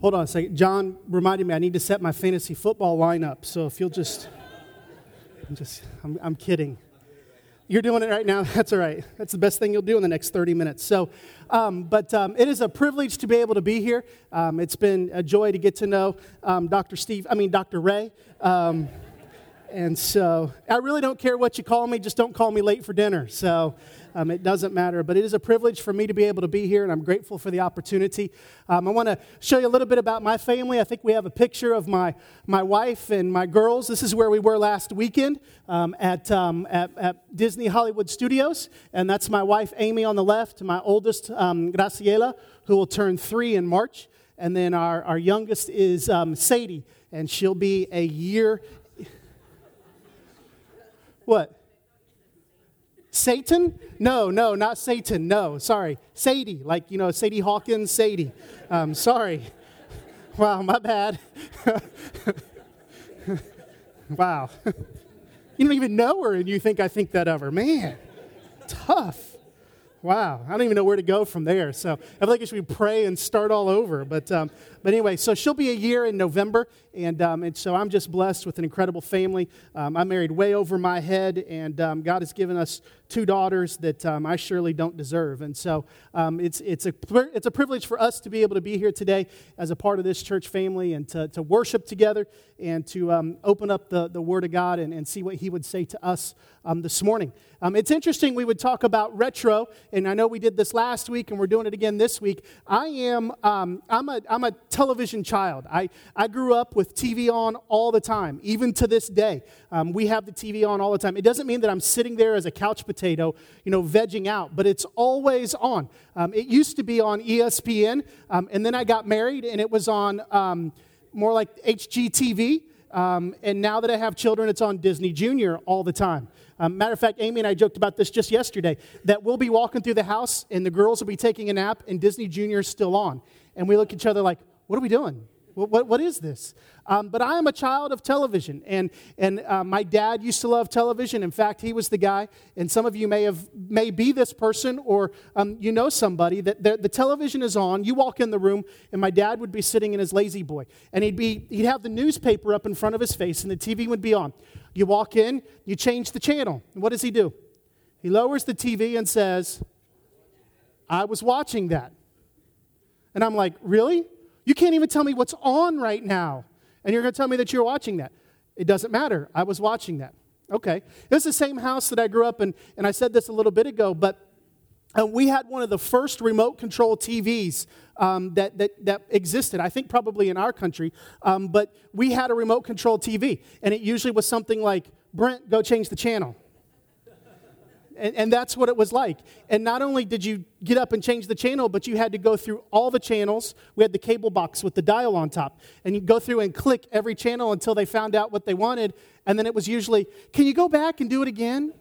Hold on a second. John reminded me I need to set my fantasy football lineup. So if you'll just, I'm kidding. You're doing it right now. That's all right. That's the best thing you'll do in the next 30 minutes. So, it is a privilege to be able to be here. It's been a joy to get to know Dr. Ray. And so I really don't care what you call me. Just don't call me late for dinner. So it doesn't matter. But it is a privilege for me to be able to be here, and I'm grateful for the opportunity. I want to show you a little bit about my family. I think we have a picture of my wife and my girls. This is where we were last weekend at Disney Hollywood Studios. And that's my wife, Amy, on the left, my oldest, Graciela, who will turn 3 in March. And then our youngest is Sadie, and she'll be a year. What? Satan? No, not Satan. No, sorry. Sadie, Sadie Hawkins, Sadie. Sorry. Wow, my bad. Wow. You don't even know her and you think I think that of her. Man, tough. Wow, I don't even know where to go from there. So I feel like I should pray and start all over. But anyway, so she'll be a year in November, and so I'm just blessed with an incredible family. I married way over my head, and God has given us 2 daughters that I surely don't deserve. And so it's a privilege for us to be able to be here today as a part of this church family and to worship together and to open up the Word of God and see what He would say to us this morning. It's interesting, we would talk about retro, and I know we did this last week, and we're doing it again this week. I'm a television child. I grew up with TV on all the time, even to this day. We have the TV on all the time. It doesn't mean that I'm sitting there as a couch potato, vegging out, but it's always on. It used to be on ESPN, and then I got married, and it was on more like HGTV. And now that I have children, it's on Disney Junior all the time. Matter of fact, Amy and I joked about this just yesterday, that we'll be walking through the house and the girls will be taking a nap and Disney Junior is still on. And we look at each other like, what are we doing? What is this? But I am a child of television, and my dad used to love television. In fact, he was the guy, and some of you may be this person, or somebody, that the television is on. You walk in the room, and my dad would be sitting in his lazy boy, and he'd have the newspaper up in front of his face, and the TV would be on. You walk in, you change the channel, and what does he do? He lowers the TV and says, "I was watching that," and I'm like, "Really? You can't even tell me what's on right now. And you're going to tell me that you're watching that." It doesn't matter. I was watching that. Okay. This is the same house that I grew up in, and I said this a little bit ago, but we had one of the first remote control TVs that existed, I think probably in our country, but we had a remote control TV, and it usually was something like, "Brent, go change the channel." And that's what it was like. And not only did you get up and change the channel, but you had to go through all the channels. We had the cable box with the dial on top. And you'd go through and click every channel until they found out what they wanted. And then it was usually, "Can you go back and do it again?"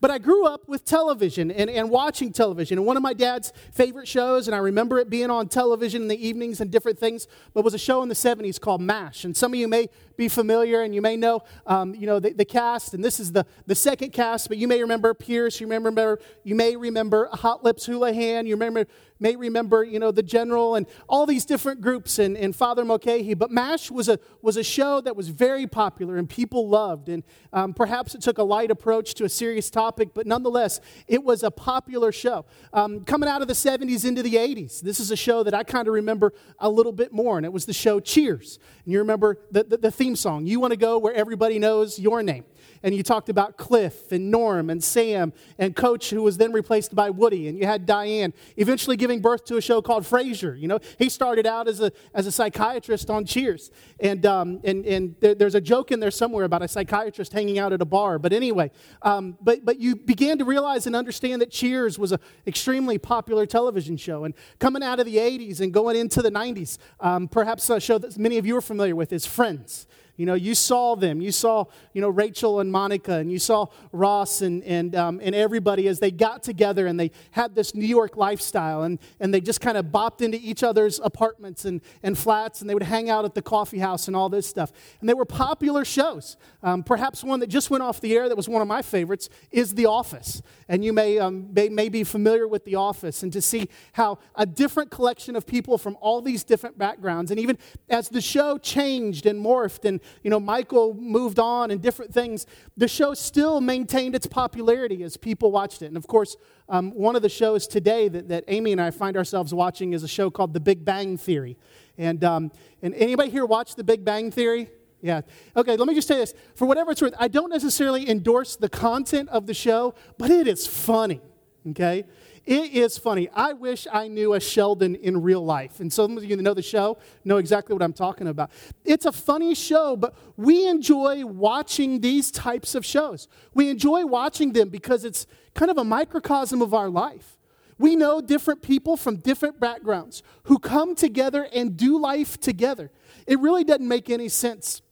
But I grew up with television and watching television. And one of my dad's favorite shows, and I remember it being on television in the evenings and different things, but was a show in the 70s called MASH. And some of you may be familiar, and you may know the cast. And this is the second cast, but you may remember Pierce. You may remember Hot Lips Houlihan. You may remember the General and all these different groups and Father Mulcahy. But MASH was a show that was very popular and people loved. And perhaps it took a light approach to a serious topic, but nonetheless, it was a popular show. Coming out of the 70s into the 80s, this is a show that I kind of remember a little bit more, and it was the show Cheers. And you remember the theme song, "You Want to Go Where Everybody Knows Your Name." And you talked about Cliff and Norm and Sam and Coach, who was then replaced by Woody. And you had Diane eventually giving birth to a show called Frasier. He started out as a psychiatrist on Cheers. And there's a joke in there somewhere about a psychiatrist hanging out at a bar. But anyway, but you began to realize and understand that Cheers was an extremely popular television show. And coming out of the 80s and going into the 90s, perhaps a show that many of you are familiar with is Friends. You know, you saw them. You saw, you know, Rachel and Monica, and you saw Ross and everybody as they got together and they had this New York lifestyle, and they just kind of bopped into each other's apartments and flats, and they would hang out at the coffee house and all this stuff. And they were popular shows. Perhaps one that just went off the air that was one of my favorites is The Office. And you may be familiar with The Office, and to see how a different collection of people from all these different backgrounds, and even as the show changed and morphed, and you know, Michael moved on and different things, the show still maintained its popularity as people watched it. And of course, one of the shows today that Amy and I find ourselves watching is a show called The Big Bang Theory. And anybody here watch The Big Bang Theory? Yeah. Okay, let me just say this. For whatever it's worth, I don't necessarily endorse the content of the show, but it is funny, okay? It is funny. I wish I knew a Sheldon in real life. And some of you that know the show know exactly what I'm talking about. It's a funny show, but we enjoy watching these types of shows. We enjoy watching them because it's kind of a microcosm of our life. We know different people from different backgrounds who come together and do life together. It really doesn't make any sense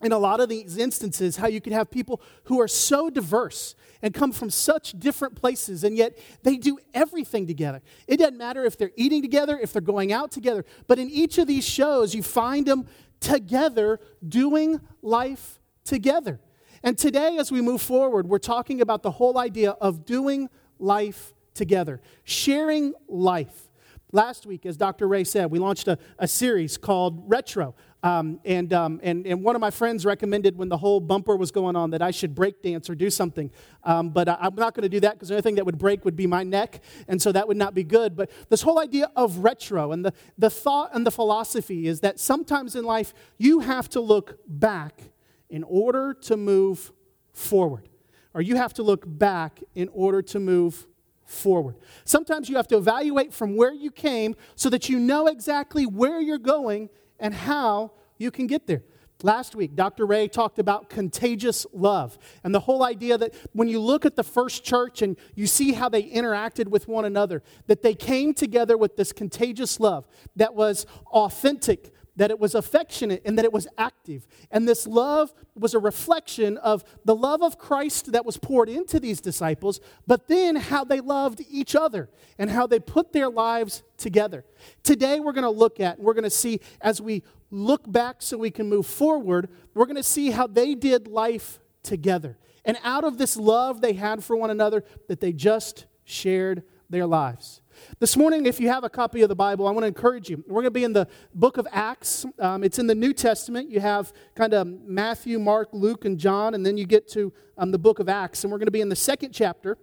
in a lot of these instances how you could have people who are so diverse and come from such different places, and yet they do everything together. It doesn't matter if they're eating together, if they're going out together, but in each of these shows, you find them together doing life together. And today, as we move forward, we're talking about the whole idea of doing life together, sharing life. Last week, as Dr. Ray said, we launched a series called Retro. And one of my friends recommended when the whole bumper was going on that I should break dance or do something. But I'm not going to do that because the only thing that would break would be my neck, and so that would not be good. But this whole idea of retro and the thought and the philosophy is that sometimes in life you have to look back in order to move forward. Or you have to look back in order to move forward. Sometimes you have to evaluate from where you came so that you know exactly where you're going and how you can get there. Last week, Dr. Ray talked about contagious love and the whole idea that when you look at the first church and you see how they interacted with one another, that they came together with this contagious love that was authentic, that it was affectionate, and that it was active. And this love was a reflection of the love of Christ that was poured into these disciples, but then how they loved each other and how they put their lives together. Today we're going to look at, and we're going to see as we look back so we can move forward, we're going to see how they did life together. And out of this love they had for one another, that they just shared their lives. This morning, if you have a copy of the Bible, I want to encourage you. We're going to be in the book of Acts. It's in the New Testament. You have kind of Matthew, Mark, Luke, and John, and then you get to the book of Acts. And we're going to be in the second chapter.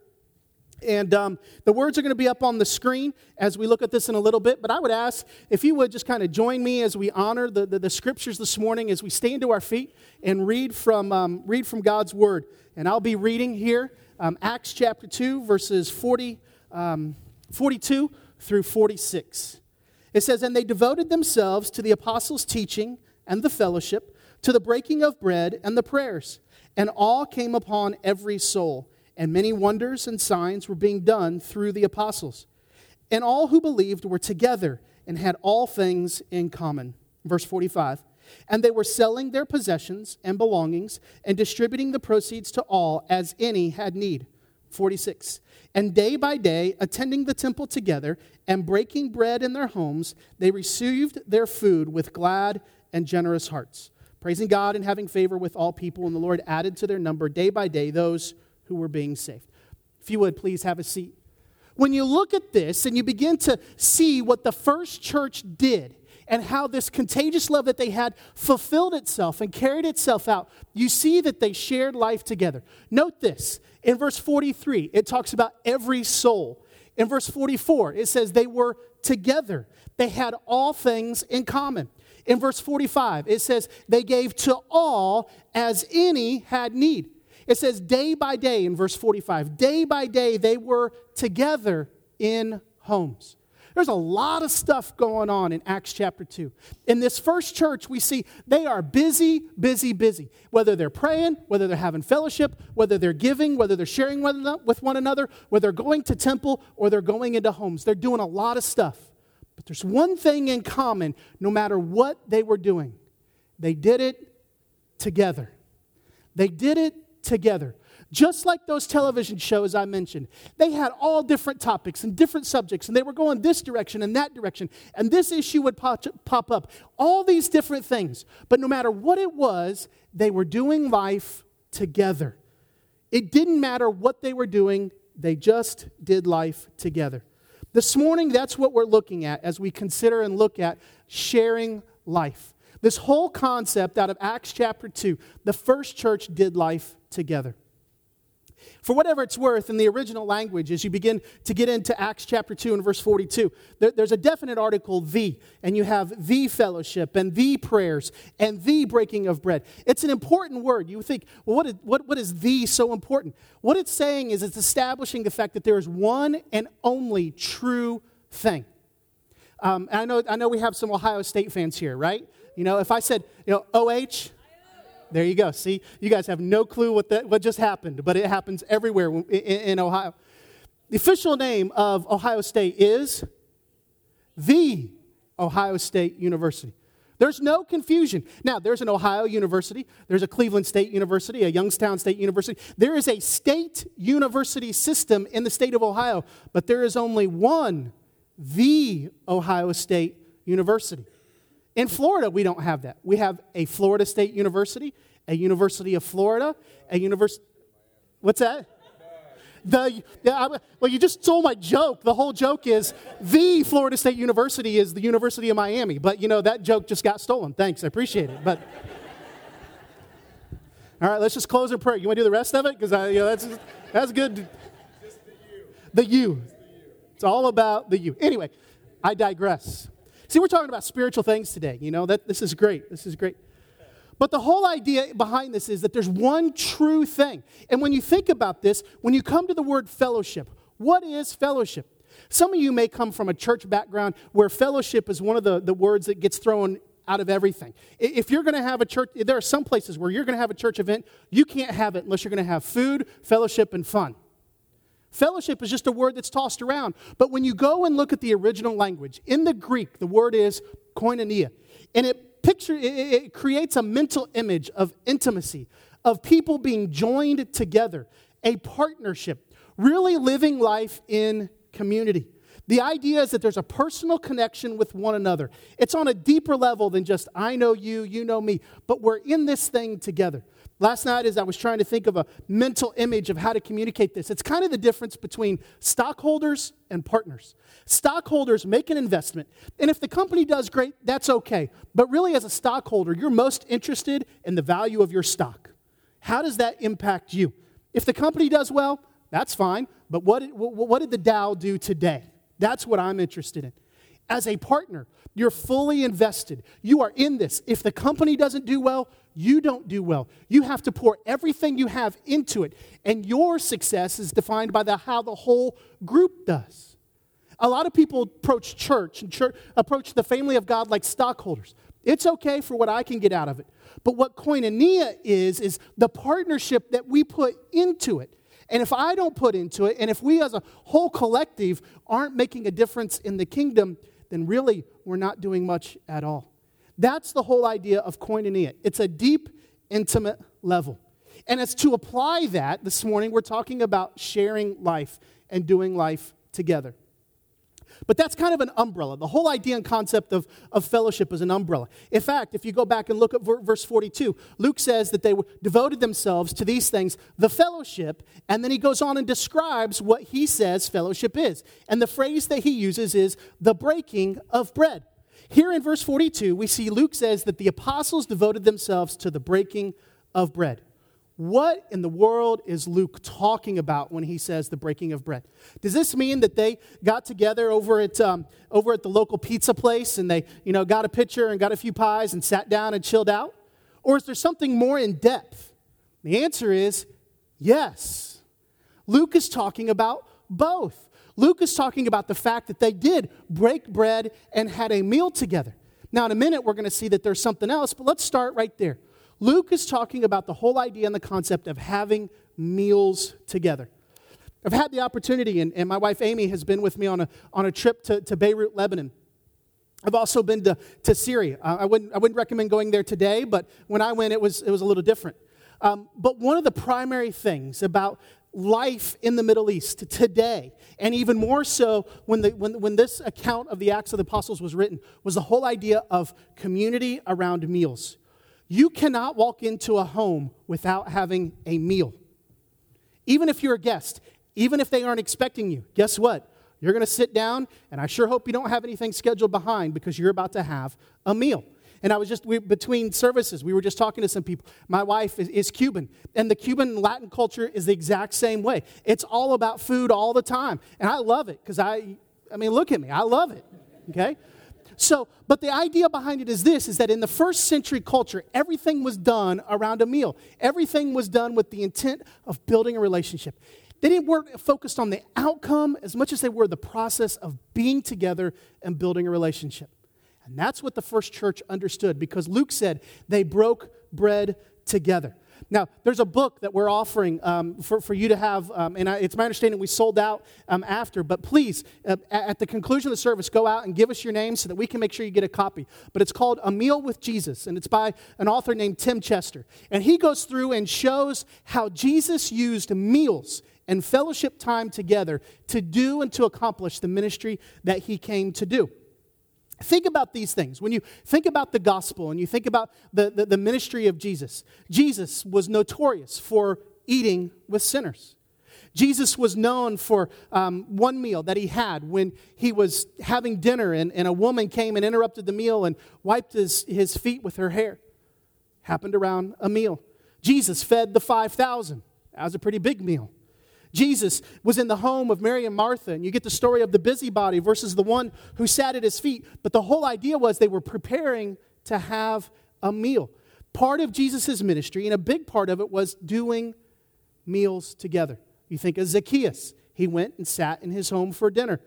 And the words are going to be up on the screen as we look at this in a little bit. But I would ask if you would just kind of join me as we honor the scriptures this morning as we stand to our feet and read from God's Word. And I'll be reading here Acts chapter 2, verses 42 through 46. It says, "And they devoted themselves to the apostles' teaching and the fellowship, to the breaking of bread and the prayers. And awe came upon every soul, and many wonders and signs were being done through the apostles. And all who believed were together and had all things in common." Verse 45. "And they were selling their possessions and belongings and distributing the proceeds to all as any had need." 46. "And day by day, attending the temple together and breaking bread in their homes, they received their food with glad and generous hearts, praising God and having favor with all people. And the Lord added to their number day by day those who were being saved." If you would, please have a seat. When you look at this and you begin to see what the first church did, and how this contagious love that they had fulfilled itself and carried itself out, you see that they shared life together. Note this. In verse 43, it talks about every soul. In verse 44, it says they were together. They had all things in common. In verse 45, it says they gave to all as any had need. It says day by day in verse 45. Day by day, they were together in homes. There's a lot of stuff going on in Acts chapter 2. In this first church, we see they are busy, busy, busy. Whether they're praying, whether they're having fellowship, whether they're giving, whether they're sharing with one another, whether they're going to temple or they're going into homes. They're doing a lot of stuff. But there's one thing in common no matter what they were doing. They did it together. They did it together. Just like those television shows I mentioned, they had all different topics and different subjects, and they were going this direction and that direction, and this issue would pop up, all these different things. But no matter what it was, they were doing life together. It didn't matter what they were doing, they just did life together. This morning, that's what we're looking at as we consider and look at sharing life. This whole concept out of Acts chapter 2, the first church did life together. For whatever it's worth, in the original language, as you begin to get into Acts chapter 2 and verse 42, there's a definite article, the, and you have the fellowship and the prayers and the breaking of bread. It's an important word. You think, well, what is the so important? What it's saying is it's establishing the fact that there is one and only true thing. I know we have some Ohio State fans here, right? You know, if I said, you know, O-H, there you go. See, you guys have no clue what just happened, but it happens everywhere in Ohio. The official name of Ohio State is The Ohio State University. There's no confusion. Now, there's an Ohio University. There's a Cleveland State University, a Youngstown State University. There is a state university system in the state of Ohio, but there is only one, The Ohio State University. In Florida, we don't have that. We have a Florida State University, a University of Florida, a university. What's that? Well, you just stole my joke. The whole joke is the Florida State University is the University of Miami. But, you know, that joke just got stolen. Thanks. I appreciate it. But all right, let's just close in prayer. You want to do the rest of it? Because that's good. Just the you. It's all about the you. Anyway, I digress. See, we're talking about spiritual things today, you know, that this is great. This is great. But the whole idea behind this is that there's one true thing. And when you think about this, when you come to the word fellowship, what is fellowship? Some of you may come from a church background where fellowship is one of the words that gets thrown out of everything. If you're going to have a church, there are some places where you're going to have a church event, you can't have it unless you're going to have food, fellowship, and fun. Fellowship is just a word that's tossed around. But when you go and look at the original language, in the Greek, the word is koinonia. And it creates a mental image of intimacy, of people being joined together, a partnership, really living life in community. The idea is that there's a personal connection with one another. It's on a deeper level than just I know you, you know me, but we're in this thing together. Last night as I was trying to think of a mental image of how to communicate this, it's kind of the difference between stockholders and partners. Stockholders make an investment, and if the company does great, that's okay. But really as a stockholder, you're most interested in the value of your stock. How does that impact you? If the company does well, that's fine, but what did the Dow do today? That's what I'm interested in. As a partner, you're fully invested. You are in this. If the company doesn't do well, you don't do well. You have to pour everything you have into it, and your success is defined by how the whole group does. A lot of people approach church and approach the family of God like stockholders. It's okay for what I can get out of it, but what koinonia is the partnership that we put into it. And if I don't put into it, and if we as a whole collective aren't making a difference in the kingdom, then really we're not doing much at all. That's the whole idea of koinonia. It's a deep, intimate level. And as to apply that, this morning we're talking about sharing life and doing life together. But that's kind of an umbrella. The whole idea and concept of fellowship is an umbrella. In fact, if you go back and look at verse 42, Luke says that they devoted themselves to these things, the fellowship, and then he goes on and describes what he says fellowship is. And the phrase that he uses is the breaking of bread. Here in verse 42, we see Luke says that the apostles devoted themselves to the breaking of bread. What in the world is Luke talking about when he says the breaking of bread? Does this mean that they got together over at the local pizza place and they, you know, got a pitcher and got a few pies and sat down and chilled out? Or is there something more in depth? The answer is yes. Luke is talking about both. Luke is talking about the fact that they did break bread and had a meal together. Now, in a minute, we're going to see that there's something else, but let's start right there. Luke is talking about the whole idea and the concept of having meals together. I've had the opportunity, and my wife Amy has been with me on a trip to Beirut, Lebanon. I've also been to Syria. I wouldn't recommend going there today, but when I went, it was a little different. But one of the primary things about life in the Middle East today, and even more so when this account of the Acts of the Apostles was written, was the whole idea of community around meals. You cannot walk into a home without having a meal. Even if you're a guest, even if they aren't expecting you, guess what? You're going to sit down, and I sure hope you don't have anything scheduled behind because you're about to have a meal. And I was between services, we were just talking to some people. My wife is Cuban, and the Cuban Latin culture is the exact same way. It's all about food all the time, and I love it because I mean, look at me. I love it, okay? So, but the idea behind it is this, is that in the first century culture, everything was done around a meal. Everything was done with the intent of building a relationship. They weren't focused on the outcome as much as they were the process of being together and building a relationship. And that's what the first church understood, because Luke said they broke bread together. Now, there's a book that we're offering for you to have, and it's my understanding we sold out after, but please, at the conclusion of the service, go out and give us your name so that we can make sure you get a copy. But it's called A Meal with Jesus, and it's by an author named Tim Chester. And he goes through and shows how Jesus used meals and fellowship time together to do and to accomplish the ministry that he came to do. Think about these things. When you think about the gospel and you think about the ministry of Jesus, Jesus was notorious for eating with sinners. Jesus was known for one meal that he had when he was having dinner and a woman came and interrupted the meal and wiped his feet with her hair. Happened around a meal. Jesus fed the 5,000. That was a pretty big meal. Jesus was in the home of Mary and Martha, and you get the story of the busybody versus the one who sat at his feet. But the whole idea was they were preparing to have a meal. Part of Jesus' ministry, and a big part of it, was doing meals together. You think of Zacchaeus. He went and sat in his home for dinner.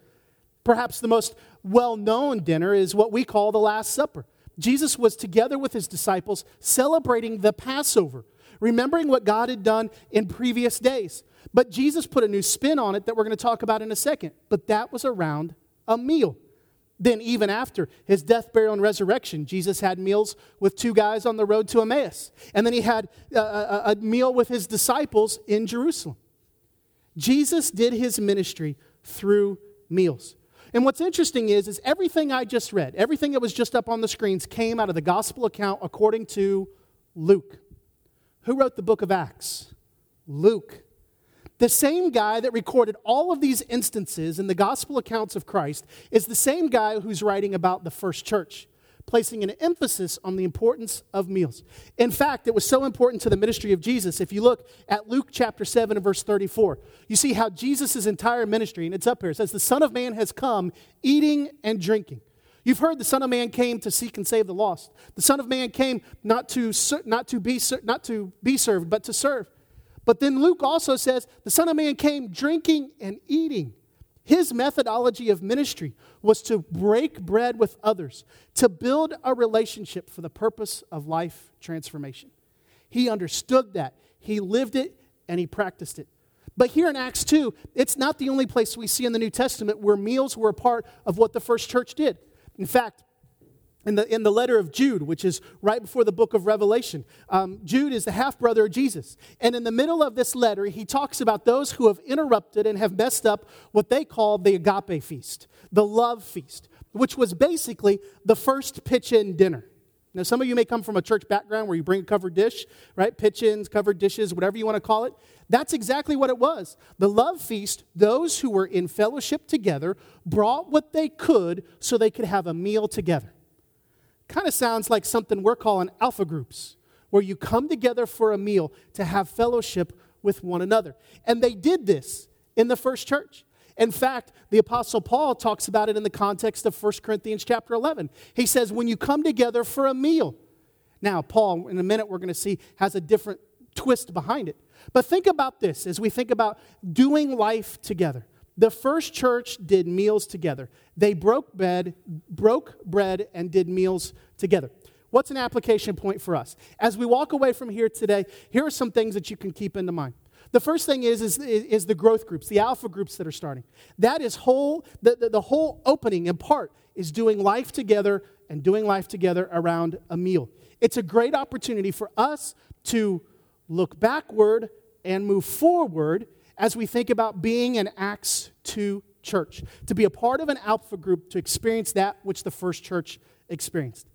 Perhaps the most well-known dinner is what we call the Last Supper. Jesus was together with his disciples celebrating the Passover, remembering what God had done in previous days. But Jesus put a new spin on it that we're going to talk about in a second. But that was around a meal. Then even after his death, burial, and resurrection, Jesus had meals with two guys on the road to Emmaus. And then he had a meal with his disciples in Jerusalem. Jesus did his ministry through meals. And what's interesting is everything I just read, everything that was just up on the screens came out of the gospel account according to Luke. Who wrote the book of Acts? Luke. The same guy that recorded all of these instances in the gospel accounts of Christ is the same guy who's writing about the first church, placing an emphasis on the importance of meals. In fact, it was so important to the ministry of Jesus. If you look at Luke chapter 7 and verse 34, you see how Jesus' entire ministry, and it's up here, it says, the Son of Man has come eating and drinking. You've heard the Son of Man came to seek and save the lost. The Son of Man came not to be served, but to serve. But then Luke also says, the Son of Man came drinking and eating. His methodology of ministry was to break bread with others, to build a relationship for the purpose of life transformation. He understood that. He lived it, and he practiced it. But here in Acts 2, it's not the only place we see in the New Testament where meals were a part of what the first church did. In fact, in the letter of Jude, which is right before the book of Revelation, Jude is the half-brother of Jesus. And in the middle of this letter, he talks about those who have interrupted and have messed up what they call the agape feast, the love feast, which was basically the first pitch-in dinner. Now, some of you may come from a church background where you bring a covered dish, right? Pitch-ins, covered dishes, whatever you want to call it. That's exactly what it was. The love feast, those who were in fellowship together brought what they could so they could have a meal together. Kind of sounds like something we're calling alpha groups, where you come together for a meal to have fellowship with one another. And they did this in the first church. In fact, the Apostle Paul talks about it in the context of 1 Corinthians chapter 11. He says, when you come together for a meal. Now, Paul, in a minute we're going to see, has a different twist behind it. But think about this as we think about doing life together. The first church did meals together. They broke bread and did meals together. What's an application point for us? As we walk away from here today, here are some things that you can keep in mind. The first thing is the growth groups, the alpha groups that are starting. That is the whole opening in part is doing life together and doing life together around a meal. It's a great opportunity for us to look backward and move forward as we think about being an Acts 2 church, to be a part of an alpha group, to experience that which the first church experienced.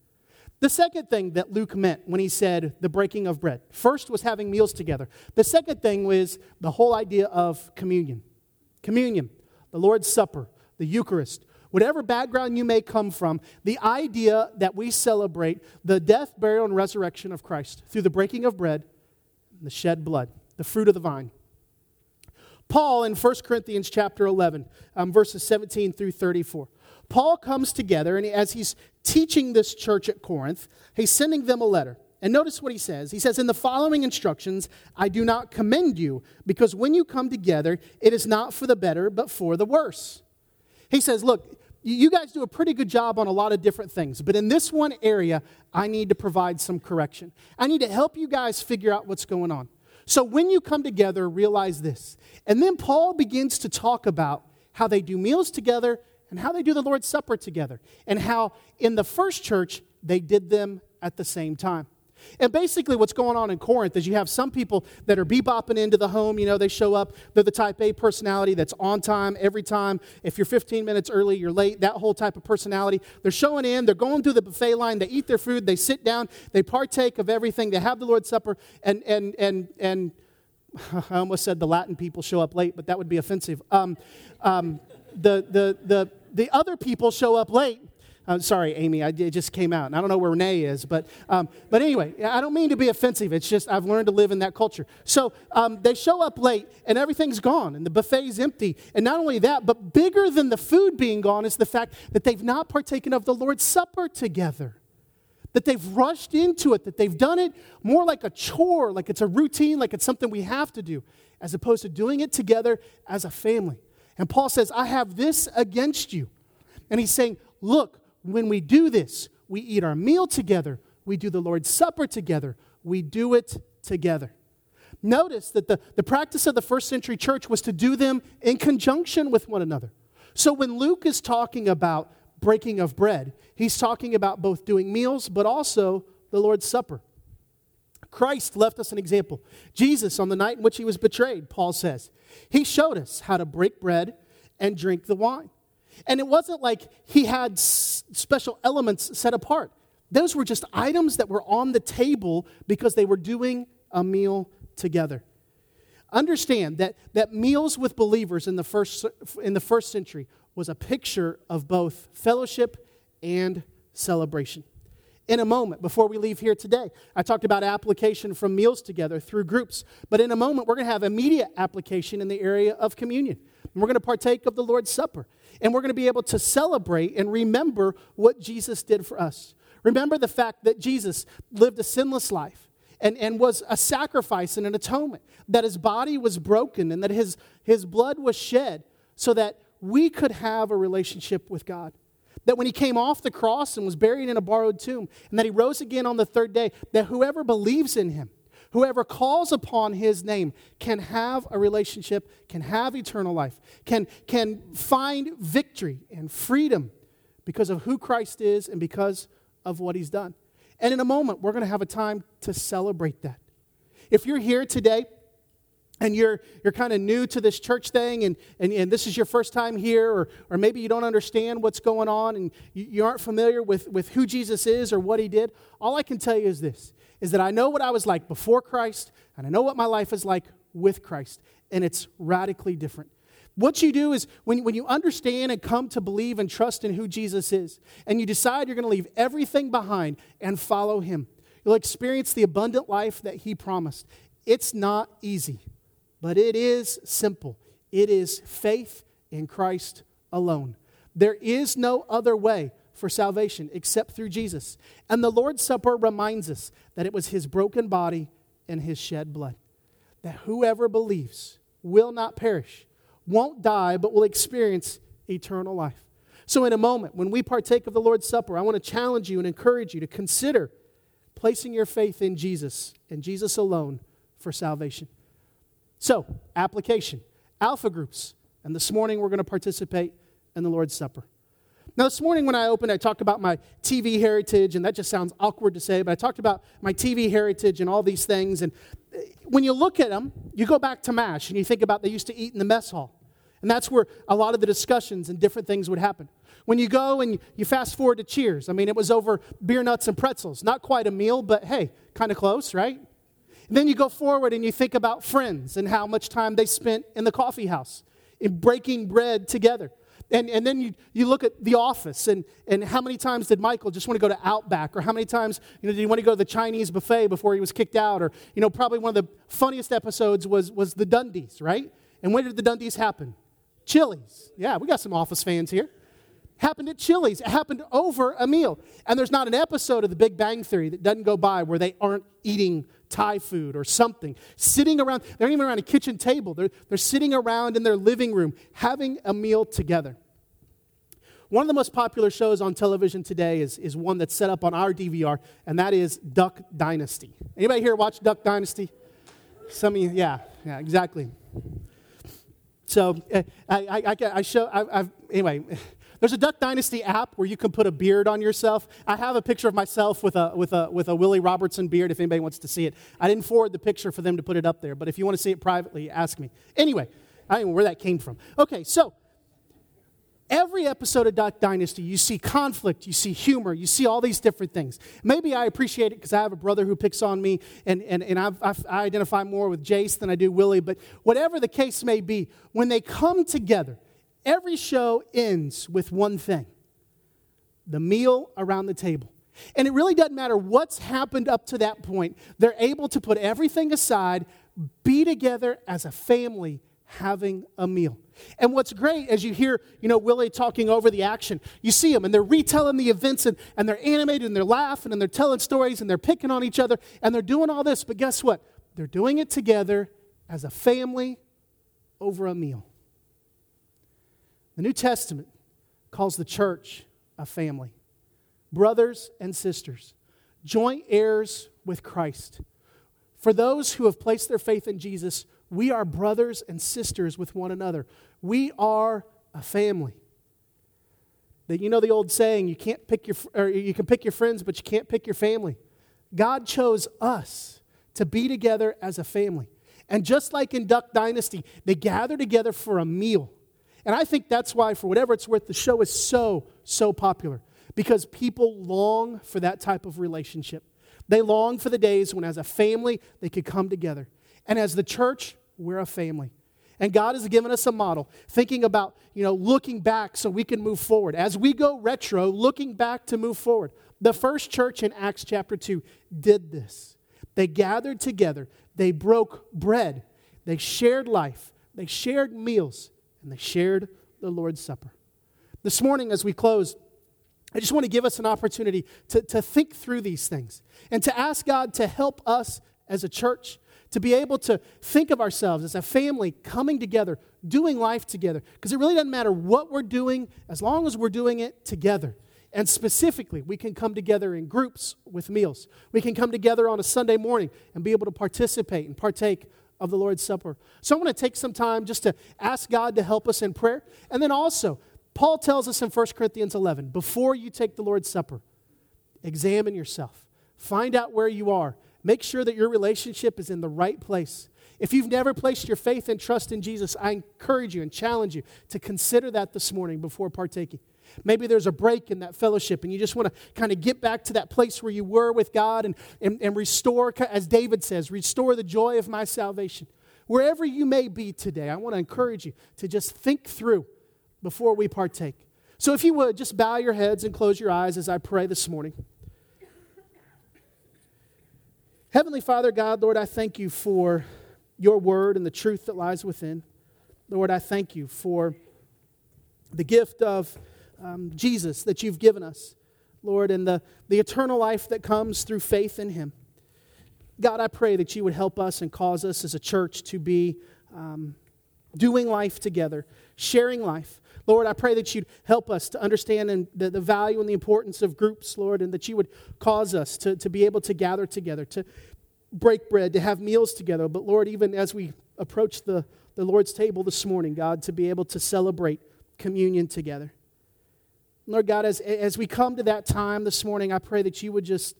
The second thing that Luke meant when he said the breaking of bread, first was having meals together. The second thing was the whole idea of communion. Communion, the Lord's Supper, the Eucharist, whatever background you may come from, the idea that we celebrate the death, burial, and resurrection of Christ through the breaking of bread, the shed blood, the fruit of the vine. Paul in 1 Corinthians chapter 11, verses 17 through 34. Paul comes together, and as he's teaching this church at Corinth, he's sending them a letter. And notice what he says. He says, "In the following instructions, I do not commend you, because when you come together, it is not for the better, but for the worse." He says, look, you guys do a pretty good job on a lot of different things, but in this one area, I need to provide some correction. I need to help you guys figure out what's going on. So when you come together, realize this. And then Paul begins to talk about how they do meals together and how they do the Lord's Supper together, and how in the first church, they did them at the same time. And basically what's going on in Corinth is you have some people that are bebopping into the home, you know, they show up, they're the type A personality that's on time every time. If you're 15 minutes early, you're late, that whole type of personality. They're showing in, they're going through the buffet line, they eat their food, they sit down, they partake of everything, they have the Lord's Supper, and I almost said the Latin people show up late, but that would be offensive. The other people show up late. Sorry, Amy, it just came out. And I don't know where Renee is, but anyway, I don't mean to be offensive. It's just I've learned to live in that culture. So they show up late, and everything's gone, and the buffet's empty. And not only that, but bigger than the food being gone is the fact that they've not partaken of the Lord's Supper together, that they've rushed into it, that they've done it more like a chore, like it's a routine, like it's something we have to do, as opposed to doing it together as a family. And Paul says, I have this against you. And he's saying, look, when we do this, we eat our meal together, we do the Lord's Supper together, we do it together. Notice that the practice of the first century church was to do them in conjunction with one another. So when Luke is talking about breaking of bread, he's talking about both doing meals, but also the Lord's Supper. Christ left us an example. Jesus, on the night in which he was betrayed, Paul says, he showed us how to break bread and drink the wine. And it wasn't like he had special elements set apart. Those were just items that were on the table because they were doing a meal together. Understand that meals with believers in the first century was a picture of both fellowship and celebration. In a moment, before we leave here today, I talked about application from meals together through groups. But in a moment, we're going to have immediate application in the area of communion. And we're going to partake of the Lord's Supper. And we're going to be able to celebrate and remember what Jesus did for us. Remember the fact that Jesus lived a sinless life and was a sacrifice and an atonement. That his body was broken and that his blood was shed so that we could have a relationship with God. That when he came off the cross and was buried in a borrowed tomb, and that he rose again on the third day, that whoever believes in him, whoever calls upon his name, can have a relationship, can have eternal life, can find victory and freedom because of who Christ is and because of what he's done. And in a moment, we're going to have a time to celebrate that. If you're here today, and you're kind of new to this church thing, and this is your first time here, or maybe you don't understand what's going on, and you aren't familiar with who Jesus is or what he did, all I can tell you is this, is that I know what I was like before Christ, and I know what my life is like with Christ, and it's radically different. What you do is when you understand and come to believe and trust in who Jesus is, and you decide you're going to leave everything behind and follow him, you'll experience the abundant life that he promised. It's not easy. But it is simple. It is faith in Christ alone. There is no other way for salvation except through Jesus. And the Lord's Supper reminds us that it was his broken body and his shed blood. That whoever believes will not perish, won't die, but will experience eternal life. So in a moment, when we partake of the Lord's Supper, I want to challenge you and encourage you to consider placing your faith in Jesus and Jesus alone for salvation. So, application, alpha groups, and this morning we're going to participate in the Lord's Supper. Now, this morning when I opened, I talked about my TV heritage, and that just sounds awkward to say, but I talked about my TV heritage and all these things. And when you look at them, you go back to MASH, and you think about they used to eat in the mess hall. And that's where a lot of the discussions and different things would happen. When you go and you fast forward to Cheers, I mean, it was over beer nuts and pretzels. Not quite a meal, but hey, kind of close, right? And then you go forward and you think about Friends and how much time they spent in the coffee house in breaking bread together. And then you look at The Office, and how many times did Michael just want to go to Outback, or how many times did he want to go to the Chinese buffet before he was kicked out? Or probably one of the funniest episodes was the Dundies, right? And when did the Dundies happen? Chili's. Yeah, we got some Office fans here. Happened at Chili's. It happened over a meal. And there's not an episode of The Big Bang Theory that doesn't go by where they aren't eating Thai food or something. Sitting around, they're not even around a kitchen table. They're sitting around in their living room having a meal together. One of the most popular shows on television today is one that's set up on our DVR, and that is Duck Dynasty. Anybody here watch Duck Dynasty? Some of you, yeah, exactly. So anyway, there's a Duck Dynasty app where you can put a beard on yourself. I have a picture of myself with a Willie Robertson beard if anybody wants to see it. I didn't forward the picture for them to put it up there, but if you want to see it privately, ask me. Anyway, I don't know where that came from. Okay, so every episode of Duck Dynasty, you see conflict, you see humor, you see all these different things. Maybe I appreciate it because I have a brother who picks on me, and I identify more with Jace than I do Willie, but whatever the case may be, when they come together, every show ends with one thing: the meal around the table. And it really doesn't matter what's happened up to that point. They're able to put everything aside, be together as a family, having a meal. And what's great, as you hear, Willie talking over the action, you see them, and they're retelling the events, and they're animated, and they're laughing, and they're telling stories, and they're picking on each other, and they're doing all this, but guess what? They're doing it together as a family over a meal. The New Testament calls the church a family. Brothers and sisters, joint heirs with Christ. For those who have placed their faith in Jesus, we are brothers and sisters with one another. We are a family. The old saying, you can pick your friends, but you can't pick your family. God chose us to be together as a family. And just like in Duck Dynasty, they gather together for a meal. And I think that's why, for whatever it's worth, the show is so, so popular. Because people long for that type of relationship. They long for the days when, as a family, they could come together. And as the church, we're a family. And God has given us a model, thinking about, looking back so we can move forward. As we go retro, looking back to move forward. The first church in Acts chapter 2 did this. They gathered together. They broke bread. They shared life. They shared meals. And they shared the Lord's Supper. This morning as we close, I just want to give us an opportunity to think through these things and to ask God to help us as a church to be able to think of ourselves as a family coming together, doing life together. Because it really doesn't matter what we're doing as long as we're doing it together. And specifically, we can come together in groups with meals. We can come together on a Sunday morning and be able to participate and partake of the Lord's Supper. So I want to take some time just to ask God to help us in prayer. And then also, Paul tells us in 1 Corinthians 11, before you take the Lord's Supper, examine yourself. Find out where you are. Make sure that your relationship is in the right place. If you've never placed your faith and trust in Jesus, I encourage you and challenge you to consider that this morning before partaking. Maybe there's a break in that fellowship and you just want to kind of get back to that place where you were with God and restore, as David says, restore the joy of my salvation. Wherever you may be today, I want to encourage you to just think through before we partake. So if you would, just bow your heads and close your eyes as I pray this morning. Heavenly Father, God, Lord, I thank you for your word and the truth that lies within. Lord, I thank you for the gift of Jesus that you've given us, Lord, and the eternal life that comes through faith in him. God, I pray that you would help us and cause us as a church to be doing life together, sharing life. Lord, I pray that you'd help us to understand the value and the importance of groups, Lord, and that you would cause us to be able to gather together, to break bread, to have meals together. But Lord, even as we approach the Lord's table this morning, God, to be able to celebrate communion together. Lord God, as we come to that time this morning, I pray that you would just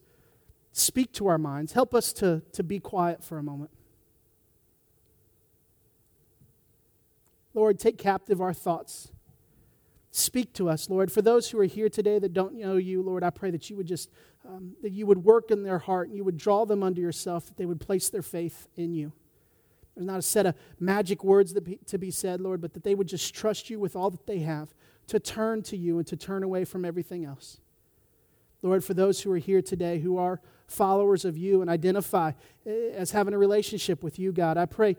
speak to our minds. Help us to be quiet for a moment. Lord, take captive our thoughts. Speak to us, Lord. For those who are here today that don't know you, Lord, I pray that you would just, that you would work in their heart and you would draw them unto yourself, that they would place their faith in you. There's not a set of magic words to be said, Lord, but that they would just trust you with all that they have, to turn to you and to turn away from everything else. Lord, for those who are here today who are followers of you and identify as having a relationship with you, God, I pray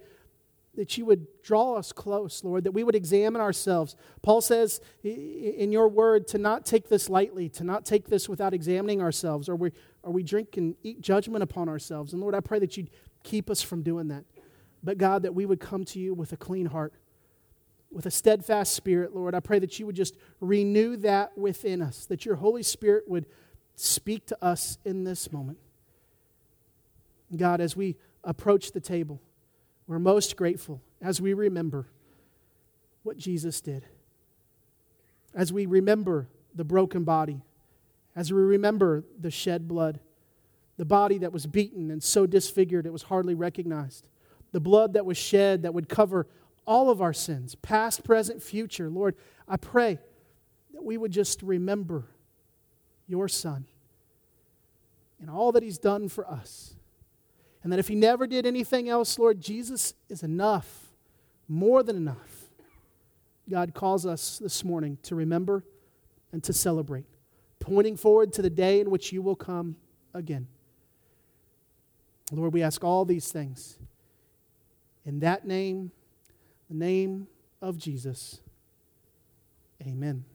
that you would draw us close, Lord, that we would examine ourselves. Paul says in your word to not take this lightly, to not take this without examining ourselves, or we drink and eat judgment upon ourselves. And Lord, I pray that you'd keep us from doing that. But God, that we would come to you with a clean heart, with a steadfast spirit, Lord. I pray that you would just renew that within us, that your Holy Spirit would speak to us in this moment. God, as we approach the table, we're most grateful as we remember what Jesus did, as we remember the broken body, as we remember the shed blood, the body that was beaten and so disfigured it was hardly recognized, the blood that was shed that would cover all of our sins, past, present, future. Lord, I pray that we would just remember your Son and all that he's done for us. And that if he never did anything else, Lord, Jesus is enough, more than enough. God calls us this morning to remember and to celebrate, pointing forward to the day in which you will come again. Lord, we ask all these things in that name, the name of Jesus. Amen.